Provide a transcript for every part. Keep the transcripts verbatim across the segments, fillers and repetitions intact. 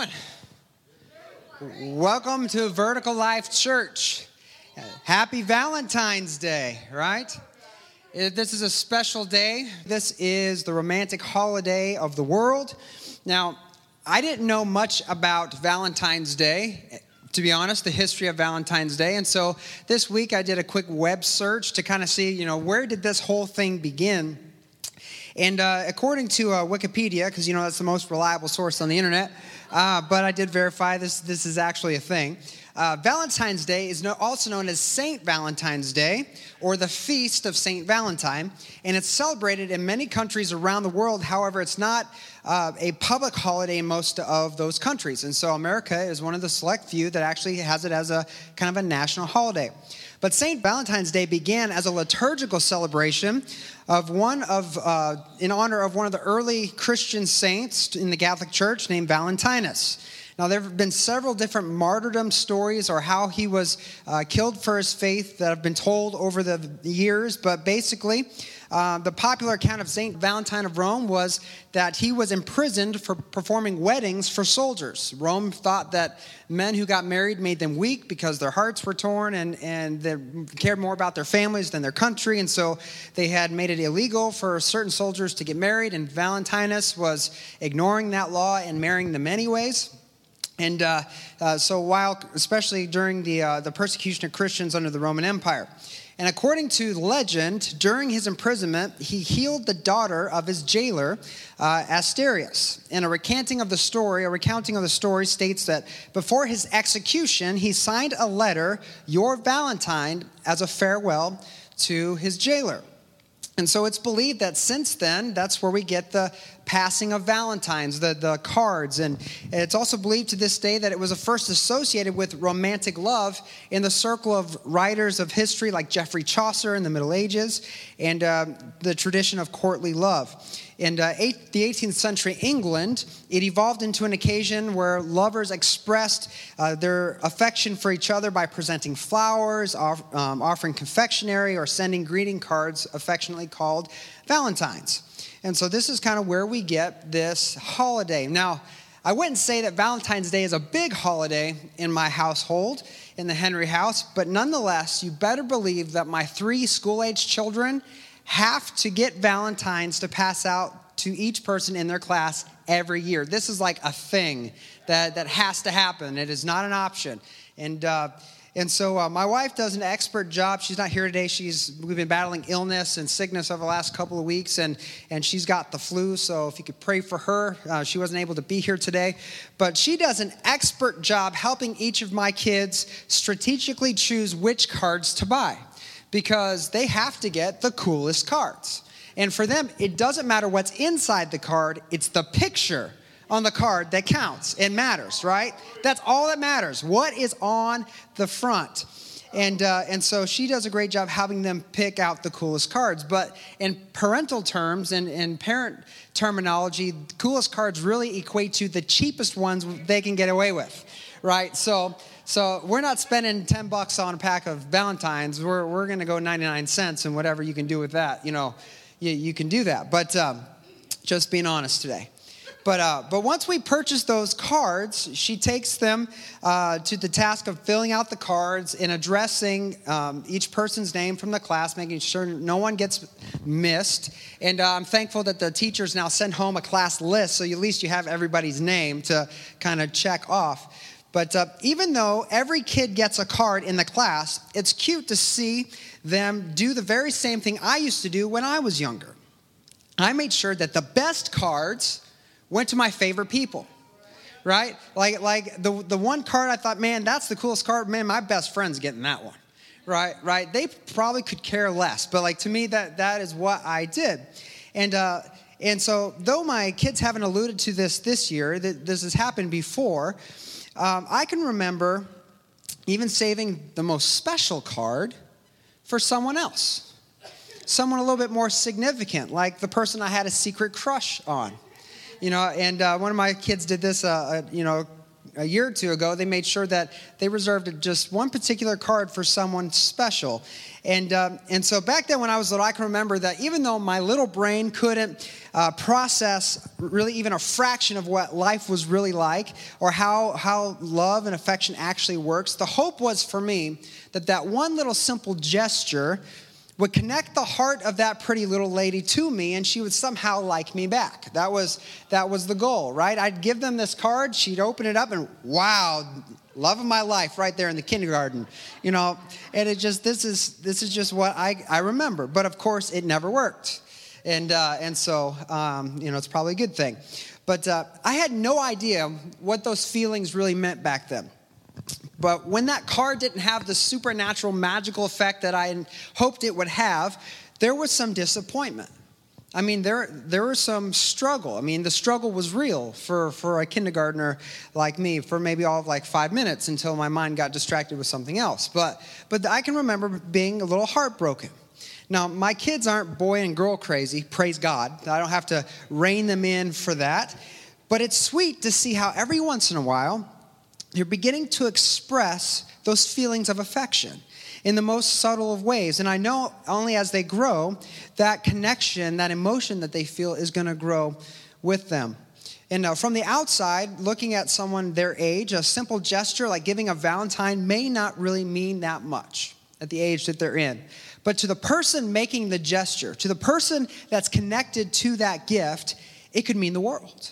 going? Welcome to Vertical Life Church. Happy Valentine's Day, right? This is a special day. This is the romantic holiday of the world. Now, I didn't know much about Valentine's Day, to be honest, the history of Valentine's Day. And so this week I did a quick web search to kind of see, you know, where did this whole thing begin? And uh, according to uh, Wikipedia, because, you know, that's the most reliable source on the internet, uh, but I did verify this, this is actually a thing. Uh, Valentine's Day is no, also known as Saint Valentine's Day, or the Feast of Saint Valentine, and it's celebrated in many countries around the world. However, it's not uh, a public holiday in most of those countries, and so America is one of the select few that actually has it as a kind of a national holiday. But Saint Valentine's Day began as a liturgical celebration of one of, uh, in honor of one of the early Christian saints in the Catholic Church named Valentinus. Now, there have been several different martyrdom stories or how he was uh, killed for his faith that have been told over the years. But basically, uh, the popular account of Saint Valentine of Rome was that he was imprisoned for performing weddings for soldiers. Rome thought that men who got married made them weak because their hearts were torn and, and they cared more about their families than their country. And so they had made it illegal for certain soldiers to get married. And Valentinus was ignoring that law and marrying them anyways. And uh, uh, so while, especially during the uh, the persecution of Christians under the Roman Empire. And according to legend, during his imprisonment, he healed the daughter of his jailer, uh, Asterius. And a recanting of the story, a recounting of the story states that before his execution, he signed a letter, "Your Valentine," as a farewell to his jailer. And so it's believed that since then, that's where we get the passing of Valentines, the, the cards. And it's also believed to this day that it was first associated with romantic love in the circle of writers of history like Geoffrey Chaucer in the Middle Ages and uh, the tradition of courtly love. In uh, eight, the eighteenth century England, it evolved into an occasion where lovers expressed uh, their affection for each other by presenting flowers, off, um, offering confectionery, or sending greeting cards, affectionately called Valentines. And so this is kind of where we get this holiday. Now, I wouldn't say that Valentine's Day is a big holiday in my household, in the Henry house, but nonetheless, you better believe that my three school-aged children have to get Valentines to pass out to each person in their class every year. This is like a thing that, that has to happen. It is not an option. And uh, and so uh, my wife does an expert job. She's not here today. She's we've been battling illness and sickness over the last couple of weeks, and, and she's got the flu. So if you could pray for her, uh, she wasn't able to be here today. But she does an expert job helping each of my kids strategically choose which cards to buy, because they have to get the coolest cards. And for them, it doesn't matter what's inside the card. It's the picture on the card that counts and matters, right? That's all that matters. What is on the front? And uh, and so she does a great job having them pick out the coolest cards. But in parental terms and in, in parent terminology, the coolest cards really equate to the cheapest ones they can get away with, right? So... So we're not spending ten bucks on a pack of Valentines. We're we're going to go ninety-nine cents and whatever you can do with that. You know, you, you can do that. But um, just being honest today. But uh, but once we purchase those cards, she takes them uh, to the task of filling out the cards and addressing um, each person's name from the class, making sure no one gets missed. And uh, I'm thankful that the teachers now send home a class list, so at least you have everybody's name to kind of check off. But uh, even though every kid gets a card in the class, it's cute to see them do the very same thing I used to do when I was younger. I made sure that the best cards went to my favorite people, right? Like like the, the one card I thought, man, that's the coolest card. Man, my best friend's getting that one, right? Right? They probably could care less. But like to me, that that is what I did. And uh and so though my kids haven't alluded to this this year, th- this has happened before. Um, I can remember even saving the most special card for someone else, someone a little bit more significant, like the person I had a secret crush on, you know. And uh, one of my kids did this, uh, uh, you know, a year or two ago, they made sure that they reserved just one particular card for someone special. And um, and so back then when I was little, I can remember that even though my little brain couldn't uh, process really even a fraction of what life was really like or how, how love and affection actually works, the hope was for me that that one little simple gesture would connect the heart of that pretty little lady to me, and she would somehow like me back. That was that was the goal, right? I'd give them this card, she'd open it up, and wow, love of my life right there in the kindergarten, you know. And it just this is this is just what I I remember. But of course, it never worked, and uh, and so um, you know it's probably a good thing. But uh, I had no idea what those feelings really meant back then. But when that card didn't have the supernatural, magical effect that I hoped it would have, there was some disappointment. I mean, there there was some struggle. I mean, the struggle was real for, for a kindergartner like me for maybe all of like five minutes until my mind got distracted with something else. But but I can remember being a little heartbroken. Now, my kids aren't boy and girl crazy, praise God. I don't have to rein them in for that. But it's sweet to see how every once in a while, you're beginning to express those feelings of affection in the most subtle of ways. And I know only as they grow, that connection, that emotion that they feel is going to grow with them. And uh, from the outside, looking at someone their age, a simple gesture like giving a Valentine may not really mean that much at the age that they're in. But to the person making the gesture, to the person that's connected to that gift, it could mean the world.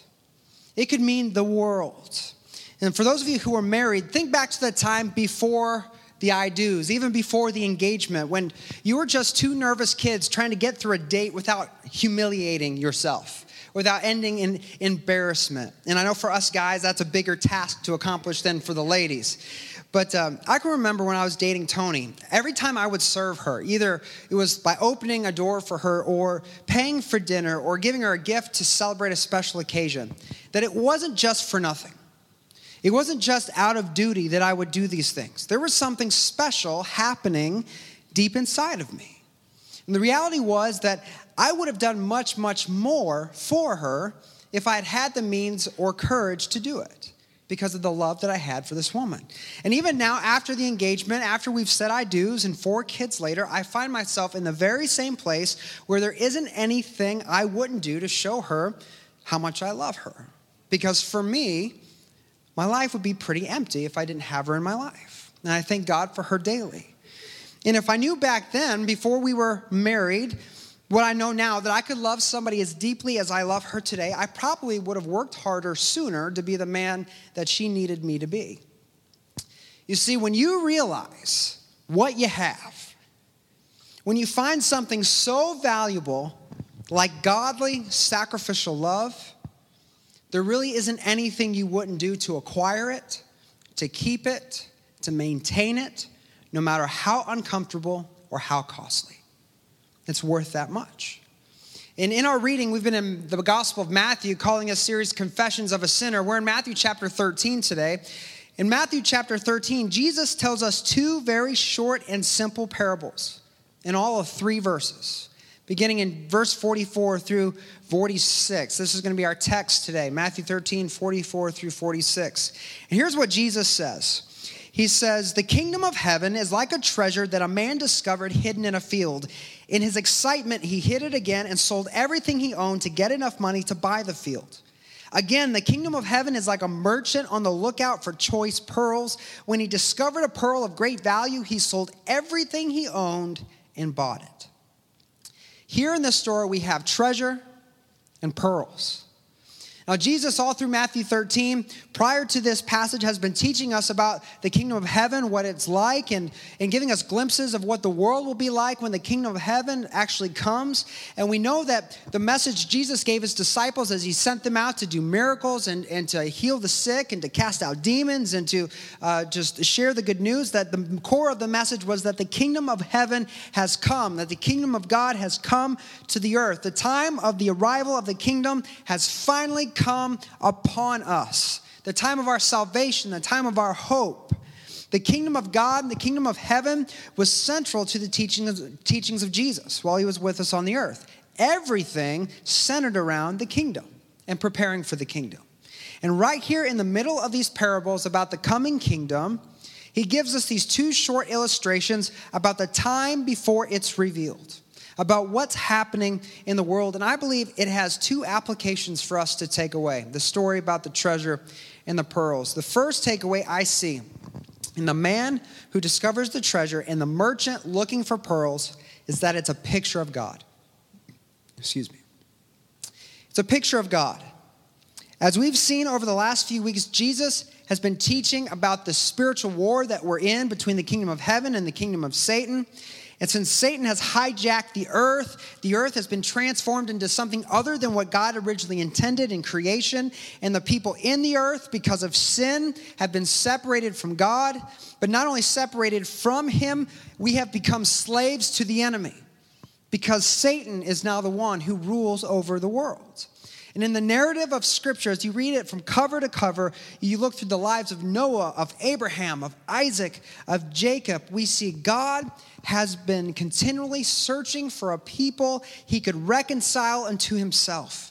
It could mean the world. And for those of you who are married, think back to the time before the I do's, even before the engagement, when you were just two nervous kids trying to get through a date without humiliating yourself, without ending in embarrassment. And I know for us guys, that's a bigger task to accomplish than for the ladies. But um, I can remember when I was dating Tony, every time I would serve her, either it was by opening a door for her or paying for dinner or giving her a gift to celebrate a special occasion, that it wasn't just for nothing. It wasn't just out of duty that I would do these things. There was something special happening deep inside of me. And the reality was that I would have done much, much more for her if I had had the means or courage to do it because of the love that I had for this woman. And even now, after the engagement, after we've said I do's and four kids later, I find myself in the very same place where there isn't anything I wouldn't do to show her how much I love her. Because for me, my life would be pretty empty if I didn't have her in my life. And I thank God for her daily. And if I knew back then, before we were married, what I know now, that I could love somebody as deeply as I love her today, I probably would have worked harder sooner to be the man that she needed me to be. You see, when you realize what you have, when you find something so valuable like godly, sacrificial love, there really isn't anything you wouldn't do to acquire it, to keep it, to maintain it, no matter how uncomfortable or how costly. It's worth that much. And in our reading, we've been in the Gospel of Matthew, calling a series Confessions of a Sinner. We're in Matthew chapter thirteen today. In Matthew chapter thirteen, Jesus tells us two very short and simple parables in all of three verses, beginning in verse forty-four through forty-six. This is going to be our text today, Matthew thirteen, forty-four through forty-six. And here's what Jesus says. He says, "The kingdom of heaven is like a treasure that a man discovered hidden in a field. In his excitement, he hid it again and sold everything he owned to get enough money to buy the field. Again, the kingdom of heaven is like a merchant on the lookout for choice pearls. When he discovered a pearl of great value, he sold everything he owned and bought it." Here in this story, we have treasure and pearls. Now, Jesus, all through Matthew thirteen, prior to this passage, has been teaching us about the kingdom of heaven, what it's like, and, and giving us glimpses of what the world will be like when the kingdom of heaven actually comes. And we know that the message Jesus gave his disciples as he sent them out to do miracles and, and to heal the sick and to cast out demons and to uh, just share the good news, that the core of the message was that the kingdom of heaven has come, that the kingdom of God has come to the earth. The time of the arrival of the kingdom has finally come. come upon us. The time of our salvation, the time of our hope. The kingdom of God and the kingdom of heaven was central to the teachings of Jesus while he was with us on the earth. Everything centered around the kingdom and preparing for the kingdom. And right here in the middle of these parables about the coming kingdom, he gives us these two short illustrations about the time before it's revealed, about what's happening in the world. And I believe it has two applications for us to take away, the story about the treasure and the pearls. The first takeaway I see in the man who discovers the treasure and the merchant looking for pearls is that it's a picture of God. Excuse me. It's a picture of God. As we've seen over the last few weeks, Jesus has been teaching about the spiritual war that we're in between the kingdom of heaven and the kingdom of Satan. And since Satan has hijacked the earth, the earth has been transformed into something other than what God originally intended in creation. And the people in the earth, because of sin, have been separated from God. But not only separated from him, we have become slaves to the enemy, because Satan is now the one who rules over the world. And in the narrative of Scripture, as you read it from cover to cover, you look through the lives of Noah, of Abraham, of Isaac, of Jacob, we see God has been continually searching for a people he could reconcile unto himself,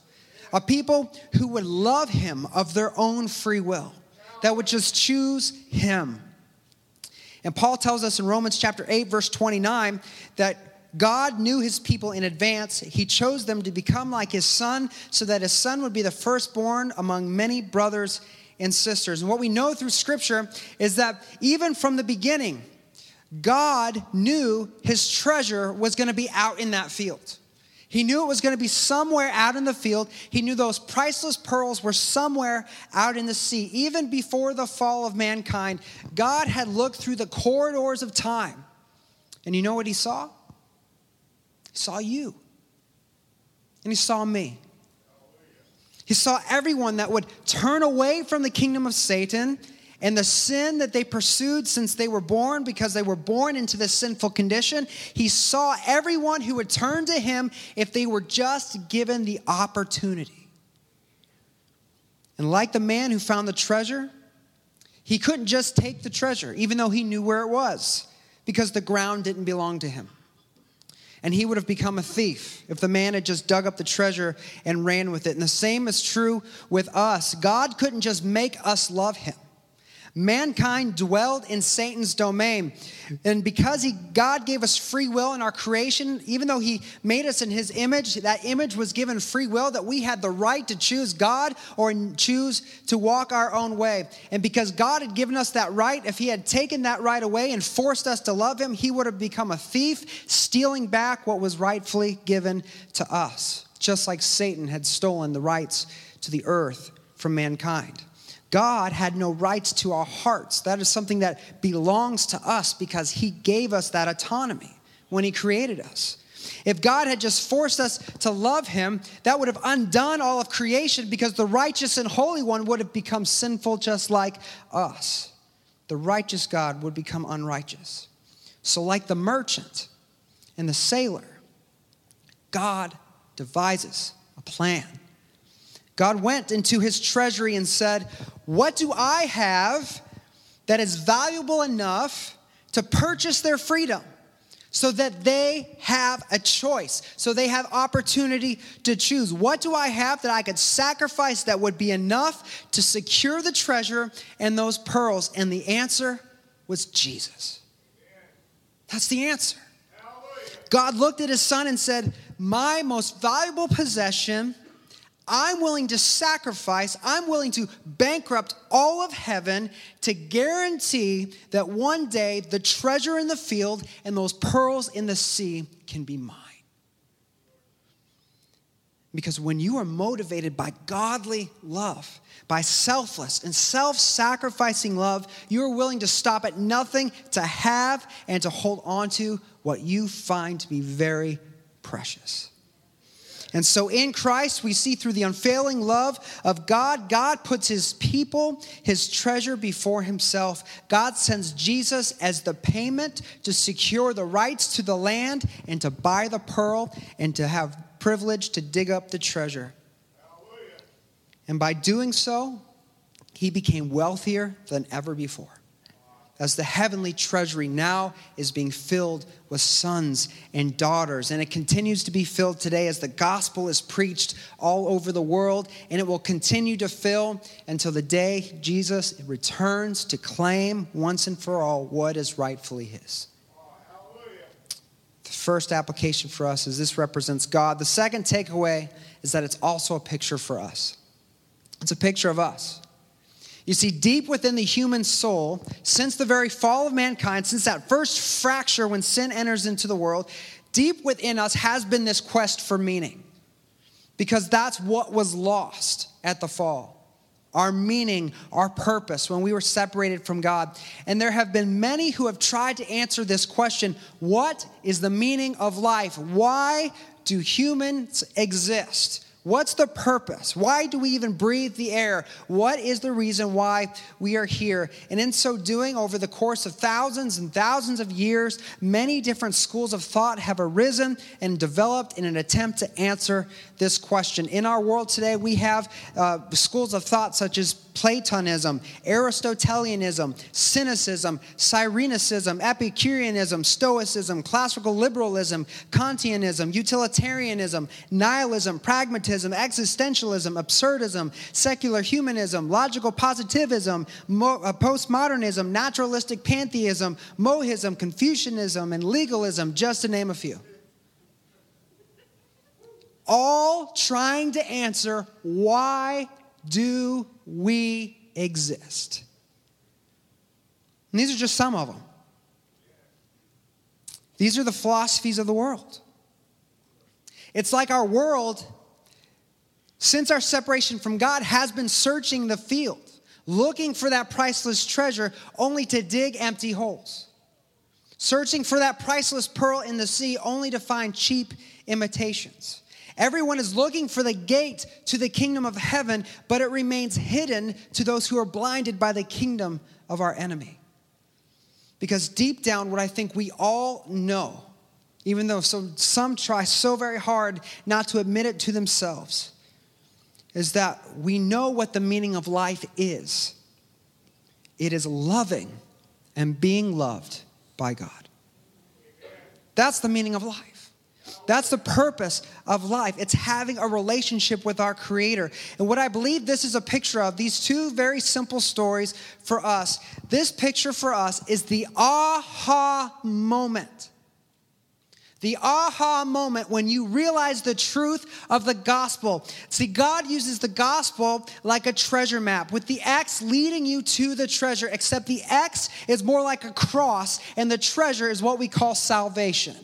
a people who would love him of their own free will, that would just choose him. And Paul tells us in Romans chapter eight, verse twenty-nine, that God knew his people in advance. He chose them to become like his son so that his son would be the firstborn among many brothers and sisters. And what we know through Scripture is that even from the beginning, God knew his treasure was going to be out in that field. He knew it was going to be somewhere out in the field. He knew those priceless pearls were somewhere out in the sea. Even before the fall of mankind, God had looked through the corridors of time. And you know what he saw? He saw you, and he saw me. He saw everyone that would turn away from the kingdom of Satan and the sin that they pursued since they were born, because they were born into this sinful condition. He saw everyone who would turn to him if they were just given the opportunity. And like the man who found the treasure, he couldn't just take the treasure, even though he knew where it was, because the ground didn't belong to him. And he would have become a thief if the man had just dug up the treasure and ran with it. And the same is true with us. God couldn't just make us love him. Mankind dwelled in Satan's domain. And because he, God gave us free will in our creation, even though he made us in his image, that image was given free will, that we had the right to choose God or choose to walk our own way. And because God had given us that right, if he had taken that right away and forced us to love him, he would have become a thief, stealing back what was rightfully given to us, just like Satan had stolen the rights to the earth from mankind. God had no rights to our hearts. That is something that belongs to us because he gave us that autonomy when he created us. If God had just forced us to love him, that would have undone all of creation, because the righteous and holy one would have become sinful just like us. The righteous God would become unrighteous. So like the merchant and the sailor, God devises a plan. God went into his treasury and said, what do I have that is valuable enough to purchase their freedom so that they have a choice, so they have opportunity to choose? What do I have that I could sacrifice that would be enough to secure the treasure and those pearls? And the answer was Jesus. That's the answer. God looked at his son and said, my most valuable possession, I'm willing to sacrifice, I'm willing to bankrupt all of heaven to guarantee that one day the treasure in the field and those pearls in the sea can be mine. Because when you are motivated by godly love, by selfless and self-sacrificing love, you are willing to stop at nothing to have and to hold on to what you find to be very precious. And so in Christ, we see through the unfailing love of God, God puts his people, his treasure before himself. God sends Jesus as the payment to secure the rights to the land and to buy the pearl and to have privilege to dig up the treasure. Hallelujah. And by doing so, he became wealthier than ever before. as the heavenly treasury now is being filled with sons and daughters. And it continues to be filled today as the gospel is preached all over the world. And it will continue to fill until the day Jesus returns to claim once and for all what is rightfully his. The first application for us is this represents God. The second takeaway is that it's also a picture for us. It's a picture of us. You see, deep within the human soul, since the very fall of mankind, since that first fracture when sin enters into the world, deep within us has been this quest for meaning. Because that's what was lost at the fall. Our meaning, our purpose, when we were separated from God. And there have been many who have tried to answer this question, what is the meaning of life? Why do humans exist? What's the purpose? Why do we even breathe the air? What is the reason why we are here? And in so doing, over the course of thousands and thousands of years, many different schools of thought have arisen and developed in an attempt to answer this question. In our world today, we have uh, schools of thought such as Platonism, Aristotelianism, Cynicism, Cyrenaism, Epicureanism, Stoicism, Classical Liberalism, Kantianism, Utilitarianism, Nihilism, Pragmatism, Existentialism, Absurdism, Secular Humanism, Logical Positivism, mo- uh, Postmodernism, Naturalistic Pantheism, Mohism, Confucianism, and Legalism, just to name a few. All trying to answer why do we exist? And these are just some of them. These are the philosophies of the world. It's like our world, since our separation from God, has been searching the field, looking for that priceless treasure, only to dig empty holes. Searching for that priceless pearl in the sea, only to find cheap imitations. Everyone is looking for the gate to the kingdom of heaven, but it remains hidden to those who are blinded by the kingdom of our enemy. Because deep down, what I think we all know, even though some, some try so very hard not to admit it to themselves, is that we know what the meaning of life is. It is loving and being loved by God. That's the meaning of life. That's the purpose of life. It's having a relationship with our Creator. And what I believe this is a picture of, these two very simple stories for us, this picture for us is the aha moment. The aha moment when you realize the truth of the gospel. See, God uses the gospel like a treasure map, with the X leading you to the treasure, except the X is more like a cross, and the treasure is what we call salvation.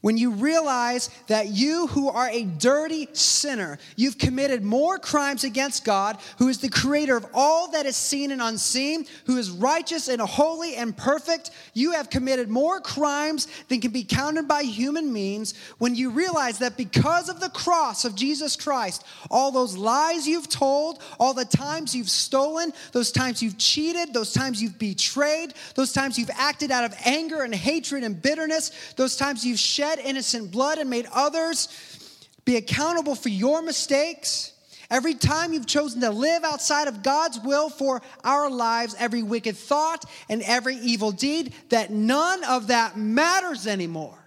When you realize that you who are a dirty sinner, you've committed more crimes against God, who is the creator of all that is seen and unseen, who is righteous and holy and perfect, you have committed more crimes than can be counted by human means. When you realize that because of the cross of Jesus Christ, all those lies you've told, all the times you've stolen, those times you've cheated, those times you've betrayed, those times you've acted out of anger and hatred and bitterness, those times you've shed innocent blood and made others be accountable for your mistakes. Every time you've chosen to live outside of God's will for our lives, every wicked thought and every evil deed, that none of that matters anymore.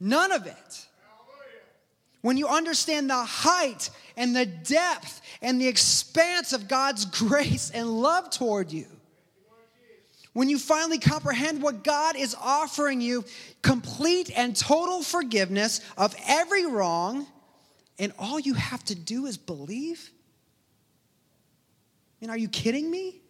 None of it. When you understand the height and the depth and the expanse of God's grace and love toward you, when you finally comprehend what God is offering you, complete and total forgiveness of every wrong, and all you have to do is believe? I mean, are you kidding me?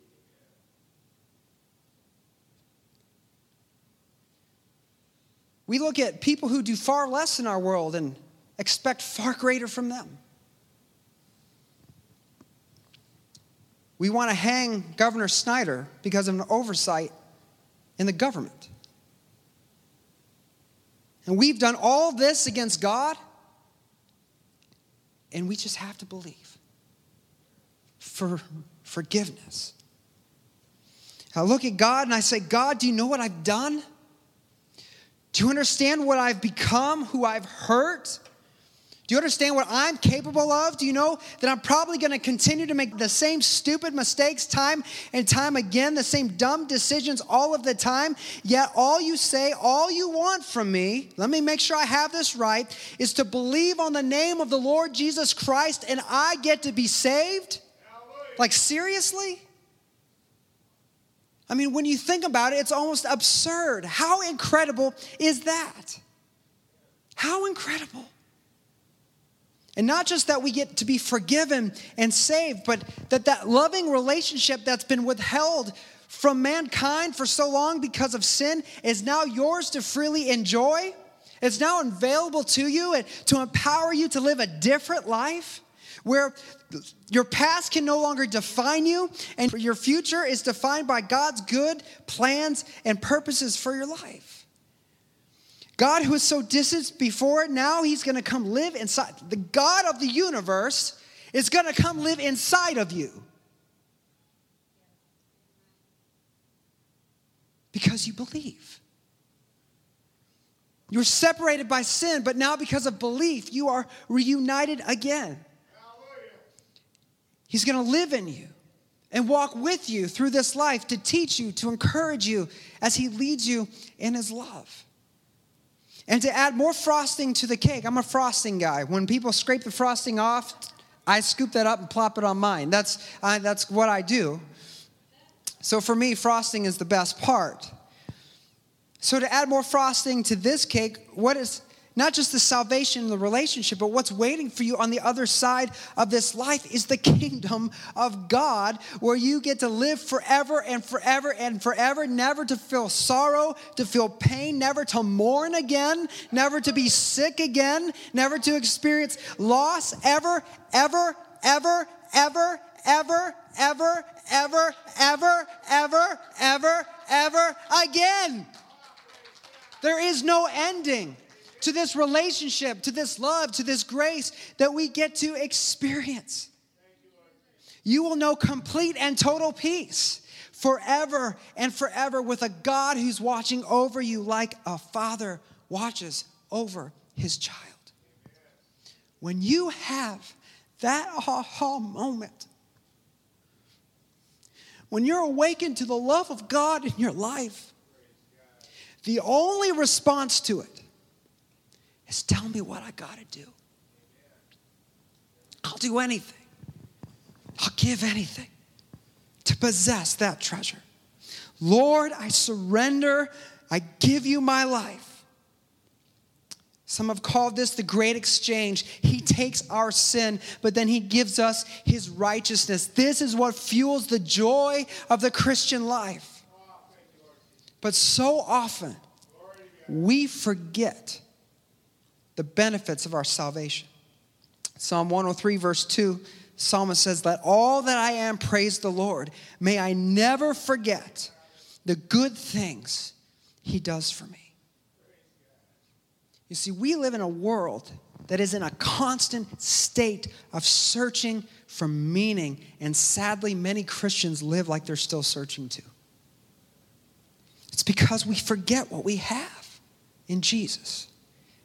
We look at people who do far less in our world and expect far greater from them. We want to hang Governor Snyder because of an oversight in the government. And we've done all this against God, and we just have to believe for forgiveness. I look at God and I say, God, do you know what I've done? Do you understand what I've become, who I've hurt? Do you understand what I'm capable of? Do you know that I'm probably going to continue to make the same stupid mistakes time and time again, the same dumb decisions all of the time? Yet all you say, all you want from me, let me make sure I have this right, is to believe on the name of the Lord Jesus Christ and I get to be saved? Like, seriously? I mean, when you think about it, it's almost absurd. How incredible is that? How incredible. And not just that we get to be forgiven and saved, but that that loving relationship that's been withheld from mankind for so long because of sin is now yours to freely enjoy. It's now available to you and to empower you to live a different life where your past can no longer define you and your future is defined by God's good plans and purposes for your life. God who was so distant before, now he's going to come live inside. The God of the universe is going to come live inside of you. Because you believe. You were separated by sin, but now because of belief, you are reunited again. He's going to live in you and walk with you through this life to teach you, to encourage you as he leads you in his love. And to add more frosting to the cake, I'm a frosting guy. When people scrape the frosting off, I scoop that up and plop it on mine. That's, I, that's what I do. So for me, frosting is the best part. So to add more frosting to this cake, what is not just the salvation and the relationship, but what's waiting for you on the other side of this life is the kingdom of God, where you get to live forever and forever and forever, never to feel sorrow, to feel pain, never to mourn again, never to be sick again, never to experience loss ever, ever, ever, ever, ever, ever, ever, ever, ever, ever, ever again. There is no ending to this relationship, to this love, to this grace that we get to experience. You will know complete and total peace forever and forever with a God who's watching over you like a father watches over his child. When you have that aha moment, when you're awakened to the love of God in your life, the only response to it is tell me what I got to do. I'll do anything. I'll give anything to possess that treasure. Lord, I surrender. I give you my life. Some have called this the great exchange. He takes our sin, but then he gives us his righteousness. This is what fuels the joy of the Christian life. But so often, we forget the benefits of our salvation. Psalm one oh three, verse two, psalmist says, "Let all that I am praise the Lord. May I never forget the good things he does for me." You see, we live in a world that is in a constant state of searching for meaning, and sadly, many Christians live like they're still searching too. It's because we forget what we have in Jesus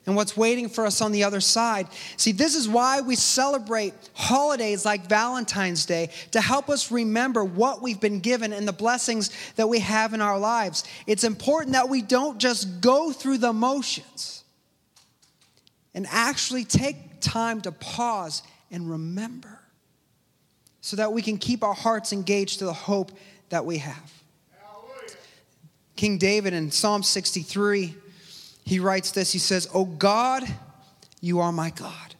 and what's waiting for us on the other side. See, this is why we celebrate holidays like Valentine's Day, to help us remember what we've been given and the blessings that we have in our lives. It's important that we don't just go through the motions and actually take time to pause and remember so that we can keep our hearts engaged to the hope that we have. Hallelujah. King David in Psalm sixty-three, he writes this, he says, "Oh God, you are my God.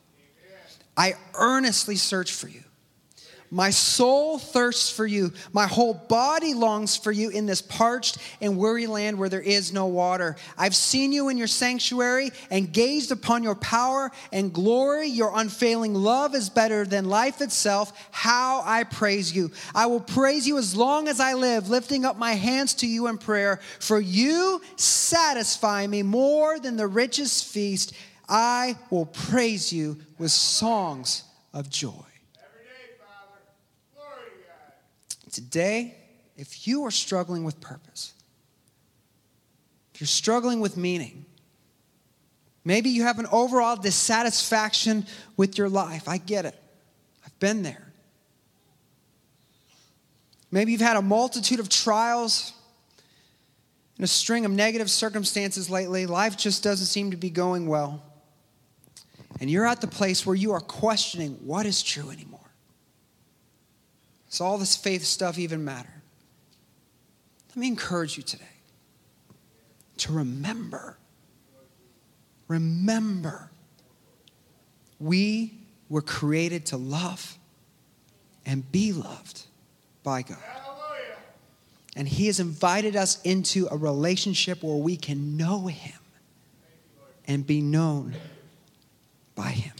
I earnestly search for you. My soul thirsts for you. My whole body longs for you in this parched and weary land where there is no water. I've seen you in your sanctuary and gazed upon your power and glory. Your unfailing love is better than life itself. How I praise you. I will praise you as long as I live, lifting up my hands to you in prayer. For you satisfy me more than the richest feast. I will praise you with songs of joy." Today, if you are struggling with purpose, if you're struggling with meaning, Maybe you have an overall dissatisfaction with your life. I get it. I've been there. Maybe you've had a multitude of trials and a string of negative circumstances lately. Life just doesn't seem to be going well. And you're at the place where you are questioning what is true anymore. Does all this faith stuff even matter? Let me encourage you today to remember. Remember, we were created to love and be loved by God. Hallelujah. And he has invited us into a relationship where we can know him and be known by him.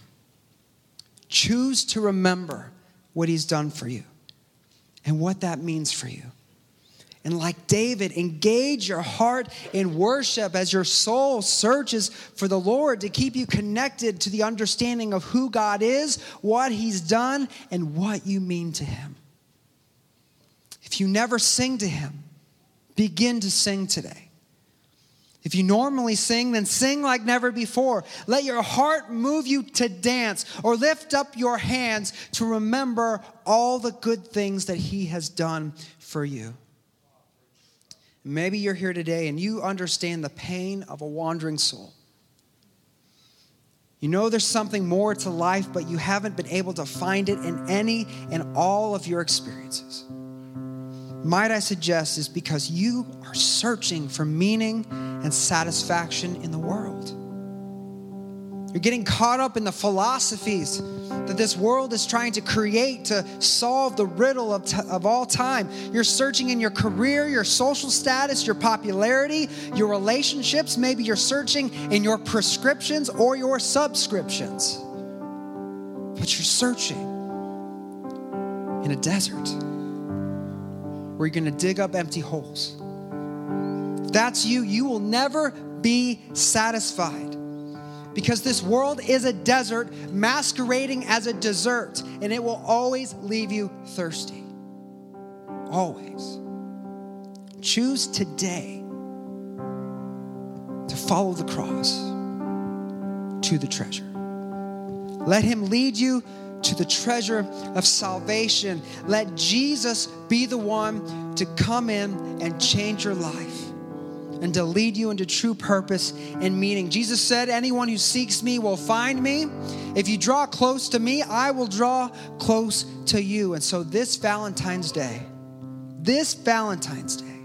Choose to remember what he's done for you and what that means for you. And like David, engage your heart in worship as your soul searches for the Lord to keep you connected to the understanding of who God is, what he's done, and what you mean to him. If you never sing to him, begin to sing today. If you normally sing, then sing like never before. Let your heart move you to dance or lift up your hands to remember all the good things that he has done for you. Maybe you're here today and you understand the pain of a wandering soul. You know there's something more to life, but you haven't been able to find it in any and all of your experiences. Might I suggest is because you are searching for meaning and satisfaction in the world. You're getting caught up in the philosophies that this world is trying to create to solve the riddle of, t- of all time. You're searching in your career, your social status, your popularity, your relationships. Maybe you're searching in your prescriptions or your subscriptions. But you're searching in a desert where you're going to dig up empty holes. If that's you, you will never be satisfied. Because this world is a desert masquerading as a dessert, and it will always leave you thirsty. Always. Choose today to follow the cross to the treasure. Let him lead you to the treasure of salvation. Let Jesus be the one to come in and change your life and to lead you into true purpose and meaning. Jesus said, anyone who seeks me will find me. If you draw close to me, I will draw close to you. And so this Valentine's Day, this Valentine's Day,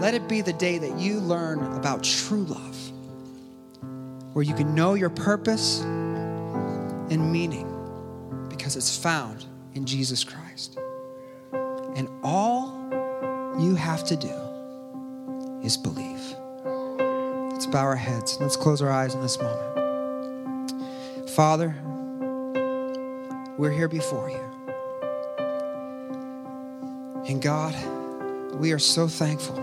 let it be the day that you learn about true love, where you can know your purpose and meaning because it's found in Jesus Christ. And all you have to do is believe. Let's bow our heads. Let's close our eyes in this moment. Father, we're here before you. And God, we are so thankful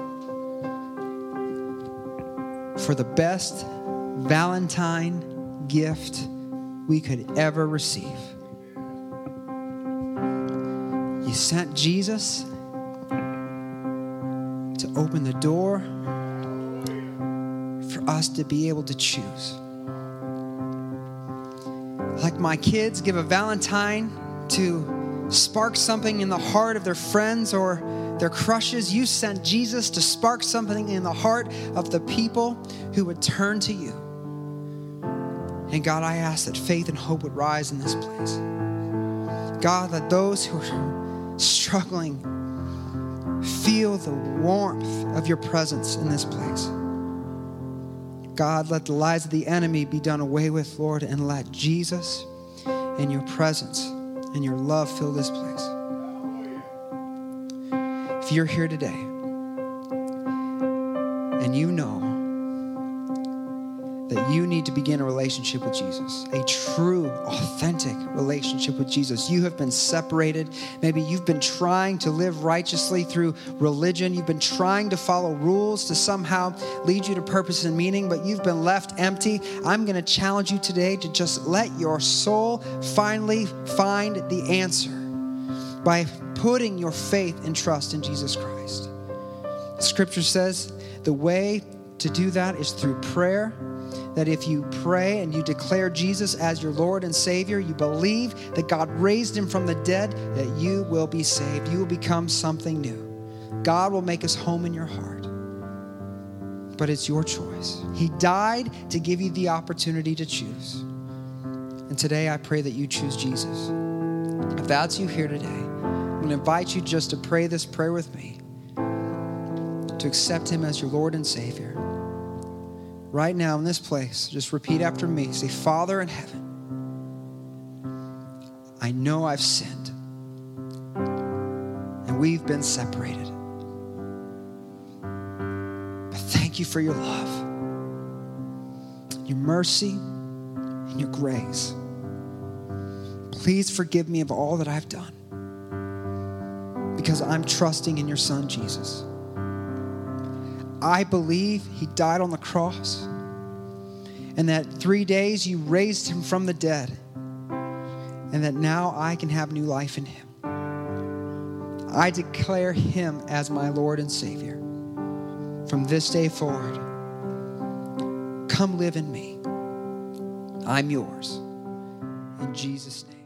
for the best Valentine gift we could ever receive. You sent Jesus to open the door for us to be able to choose. Like my kids give a Valentine to spark something in the heart of their friends or their crushes, you sent Jesus to spark something in the heart of the people who would turn to you. And God, I ask that faith and hope would rise in this place. God, that those who are struggling feel the warmth of your presence in this place. God, let the lies of the enemy be done away with, Lord, and let Jesus and your presence and your love fill this place. If you're here today and you know that you need to begin a relationship with Jesus, a true, authentic relationship with Jesus. You have been separated. Maybe you've been trying to live righteously through religion. You've been trying to follow rules to somehow lead you to purpose and meaning, but you've been left empty. I'm going to challenge you today to just let your soul finally find the answer by putting your faith and trust in Jesus Christ. Scripture says the way to do that is through prayer, that if you pray and you declare Jesus as your Lord and Savior, you believe that God raised him from the dead, that you will be saved. You will become something new. God will make his home in your heart. But it's your choice. He died to give you the opportunity to choose. And today I pray that you choose Jesus. If that's you here today, I'm going to invite you just to pray this prayer with me, to accept him as your Lord and Savior. Right now in this place, just repeat after me. Say, Father in heaven, I know I've sinned and we've been separated. You for your love, your mercy, and your grace. Please forgive me of all that I've done because I'm trusting in your Son, Jesus. I believe he died on the cross and that three days you raised him from the dead and that now I can have new life in him. I declare him as my Lord and Savior. From this day forward, come live in me. I'm yours. In Jesus' name.